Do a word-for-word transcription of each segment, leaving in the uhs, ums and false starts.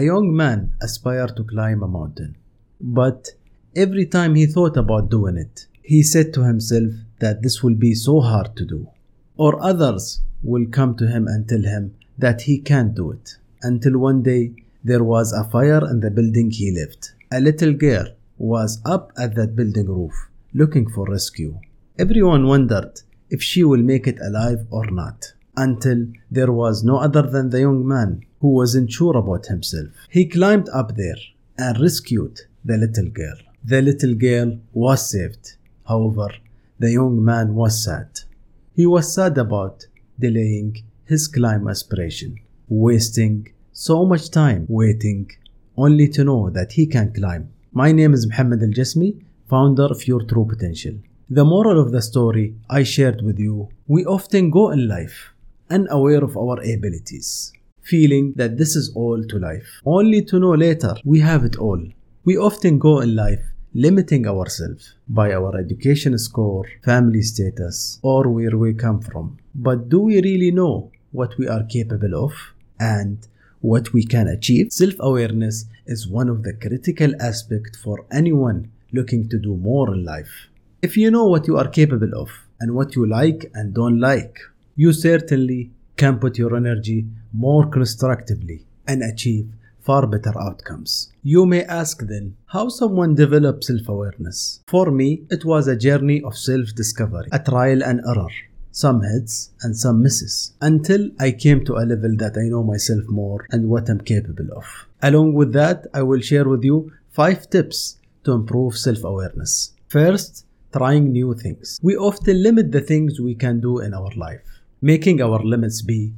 A young man aspired to climb a mountain, but every time he thought about doing it, he said to himself that this will be so hard to do, or others will come to him and tell him that he can't do it. Until one day, there was a fire in the building he lived. A little girl was up at that building roof, looking for rescue. Everyone wondered if she will make it alive or not, until there was no other than the young man who wasn't sure about himself. He climbed up there and rescued the little girl. The little girl was saved. However, the young man was sad. He was sad about delaying his climb aspiration, wasting so much time waiting only to know that he can climb. My name is Muhammad Al Jasmi, founder of Your True Potential. The moral of the story I shared with you, we often go in life unaware of our abilities, feeling that this is all to life, only to know later we have it all. We often go in life limiting ourselves by our education score, family status, or where we come from. But do we really know what we are capable of and what we can achieve? Self-awareness is one of the critical aspects for anyone looking to do more in life. If you know what you are capable of and what you like and don't like, you certainly can put your energy more constructively and achieve far better outcomes. You may ask then, how someone develops self-awareness? For me, it was a journey of self-discovery, a trial and error. Some hits and some misses, until I came to a level that I know myself more and what I'm capable of. Along with that, I will share with you five tips to improve self-awareness. First, trying new things. We often limit the things we can do in our life, making our limits be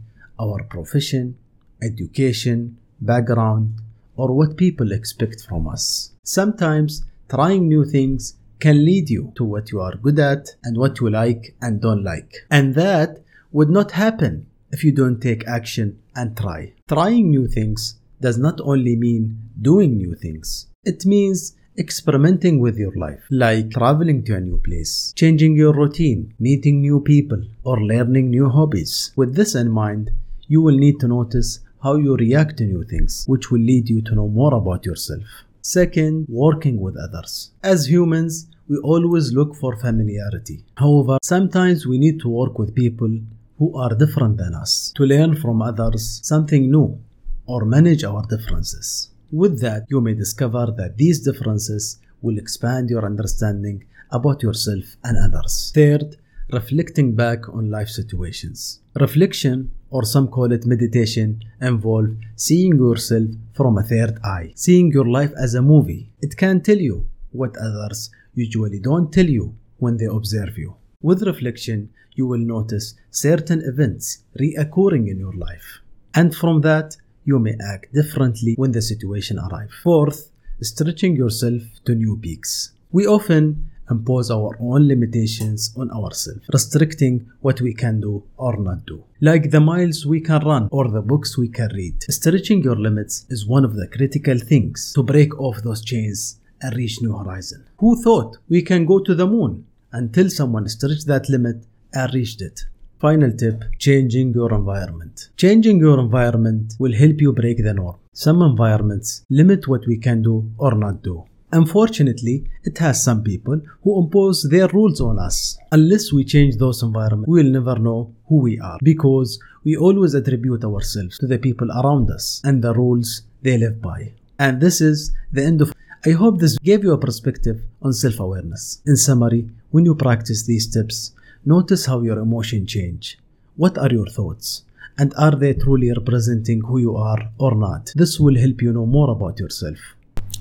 our profession, education, background, or what people expect from us. Sometimes, trying new things can lead you to what you are good at and what you like and don't like. And that would not happen if you don't take action and try. Trying new things does not only mean doing new things. It means experimenting with your life, like traveling to a new place, changing your routine, meeting new people, or learning new hobbies. With this in mind, you will need to notice how you react to new things, which will lead you to know more about yourself. Second, working with others. As humans, we always look for familiarity. However, sometimes we need to work with people who are different than us to learn from others something new or manage our differences. With that, you may discover that these differences will expand your understanding about yourself and others. Third, reflecting back on life situations. Reflection, or some call it meditation, involve seeing yourself from a third eye, seeing your life as a movie. It can tell you what others usually don't tell you when they observe you. With reflection, you will notice certain events reoccurring in your life, and from that, you may act differently when the situation arrives. Fourth, stretching yourself to new peaks. We often impose our own limitations on ourselves, restricting what we can do or not do, like the miles we can run or the books we can read. Stretching your limits is one of the critical things to break off those chains and reach new horizon. Who thought we can go to the moon until someone stretched that limit and reached it? Final tip, changing your environment. Changing your environment will help you break the norm. Some environments limit what we can do or not do. Unfortunately, it has some people who impose their rules on us. Unless we change those environments, we will never know who we are, because we always attribute ourselves to the people around us and the rules they live by. And this is the end of. I hope this gave you a perspective on self-awareness. In summary, when you practice these tips, notice how your emotions change. What are your thoughts? And are they truly representing who you are or not? This will help you know more about yourself.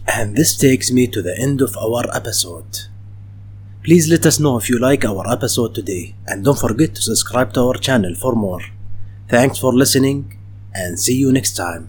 And this takes me to the end of our episode. Please let us know if you like our episode today, and don't forget to subscribe to our channel for more. Thanks for listening, and see you next time.